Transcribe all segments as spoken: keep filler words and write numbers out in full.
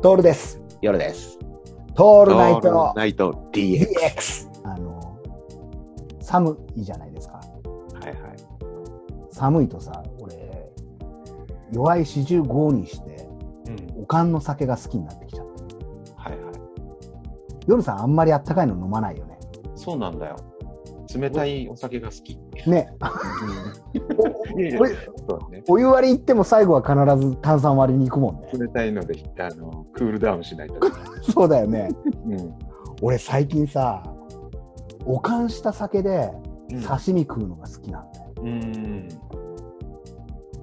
トールです。夜です。トールナイト。ナイト ディーエックス。あの寒いじゃないですか。はいはい。寒いとさ、俺弱い四十五にして、うん、おかんの酒が好きになってきちゃってる。はいはい。夜さんあんまりあったかいの飲まないよね。そうなんだよ。冷たいお酒が好き。ね。お, お湯割り行っても最後は必ず炭酸割りに行くもんね。冷たいのであのクールダウンしないと。そうだよね、うん、俺最近さおかんした酒で刺身食うのが好きなんだよ、うん、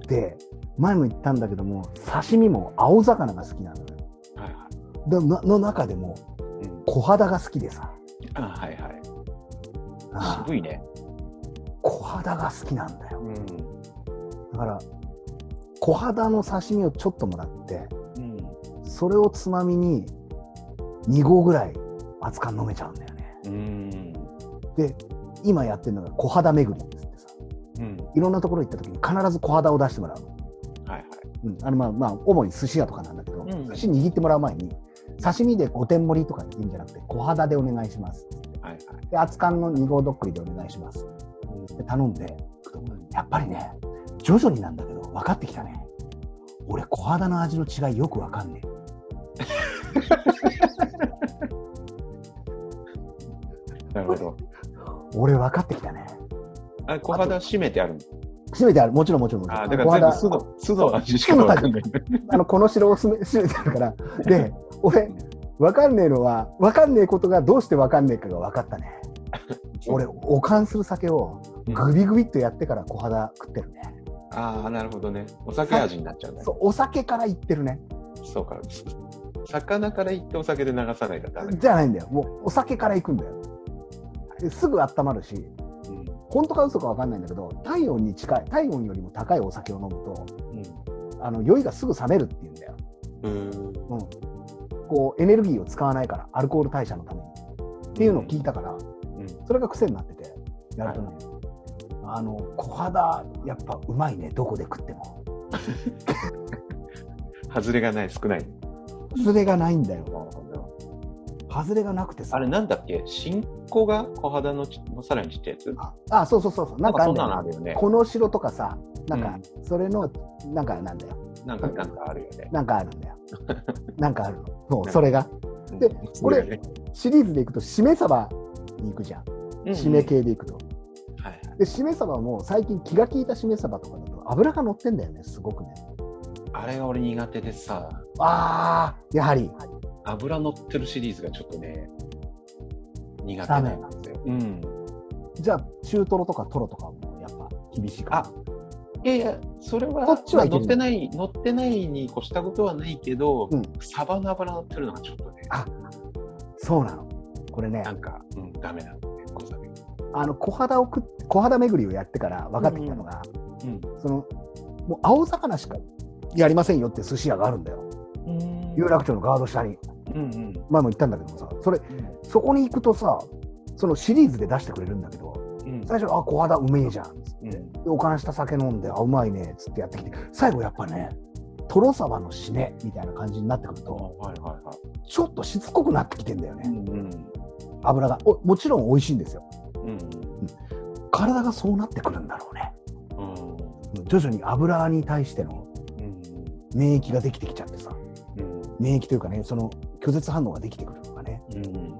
で前も言ったんだけども刺身も青魚が好きなのよ、はいはい、でなの中でも小肌が好きでさ、うん、あはいはい渋いね小肌が好きなんだよ、うん、だから小肌の刺身をちょっともらって、うん、それをつまみにに合ぐらい熱燗飲めちゃうんだよね、うん、で今やってるのが小肌巡りって言ってさ、うん、いろんなところ行った時に必ず小肌を出してもらうの、はいはいうん、あれまあまあ主に寿司屋とかなんだけど、うん、寿司握ってもらう前に刺身でごてん盛りとか言うんじゃなくて小肌でお願いしますって、はいはい、で熱燗のに合どっくりでお願いします頼んで、やっぱりね、徐々になんだけど分かってきたね。俺小肌の味の違いよく分かんねえ。なるほど。俺分かってきたね。あ、小肌締めてあるの？締めてある。もちろんもちろん。あ、だから全部酢の味しか分かんない。あのこの白を締めてあるから。で、俺分かんねえのは分かんねえことがどうして分かんねえかが分かったね。俺おかんする酒をグビグビっとやってから小肌食ってるね、うん、ああなるほどねお酒味になっちゃうねそうお酒からいってるねそうか魚からいってお酒で流さないとダメじゃないんだよもうお酒からいくんだよすぐ温まるし、うん、本当か嘘か分かんないんだけど体温に近い体温よりも高いお酒を飲むと、うん、あの酔いがすぐ冷めるっていうんだようーん、うん、こうエネルギーを使わないからアルコール代謝のためにっていうのを聞いたから、うんそれが癖になっててやるとね、はい、あの小肌やっぱうまいねどこで食っても外れがない少ない外れがないんだよ外れがなくてさあれなんだっけ新子が小肌のさらにちっちゃいやつ あ, あそうそうそうそうなんかあんだよ、ね、なんかそんなのあるよねこの白とかさなんかそれの、うん、なんかなんだよなんかなんかあるよねなんかあるんだよなんかあるのもうそれがで、うん、これ、ね、シリーズでいくとしめ鯖に行くじゃん、うんうん、締め系でいくと、はいはい、で締め鯖も最近気が利いた締め鯖とかだと脂が乗ってんだよねすごくねあれが俺苦手でさあーやはり脂乗ってるシリーズがちょっとね苦手なんですよ、うん、じゃあ中トロとかトロとかもやっぱ厳しいかいやいやそれはこっちは乗ってない乗ってないに越したことはないけど、うん、鯖の脂乗ってるのがちょっとねあそうなのこれね、なんか、うん、ダメなんだね、小酒。あの小肌を食って、小肌巡りをやってから分かってきたのが、うんうんうん、そのもう青魚しかやりませんよって寿司屋があるんだよ。うん有楽町のガード下に、うんうん、前も言ったんだけどもさ、それ、うん、そこに行くとさ、そのシリーズで出してくれるんだけど、うん、最初あ小肌うめえじゃんっつって、うん、でお燗した酒飲んであうまいねっつってやってきて、最後やっぱね、トロサバの締めみたいな感じになってくると、はいはいはい、ちょっとしつこくなってきてんだよね。うんうん油がおもちろん美味しいんですよ、うんうん、体がそうなってくるんだろうね、うん、徐々に油に対しての免疫ができてきちゃってさ、うん、免疫というかねその拒絶反応ができてくるのがね、うんうん、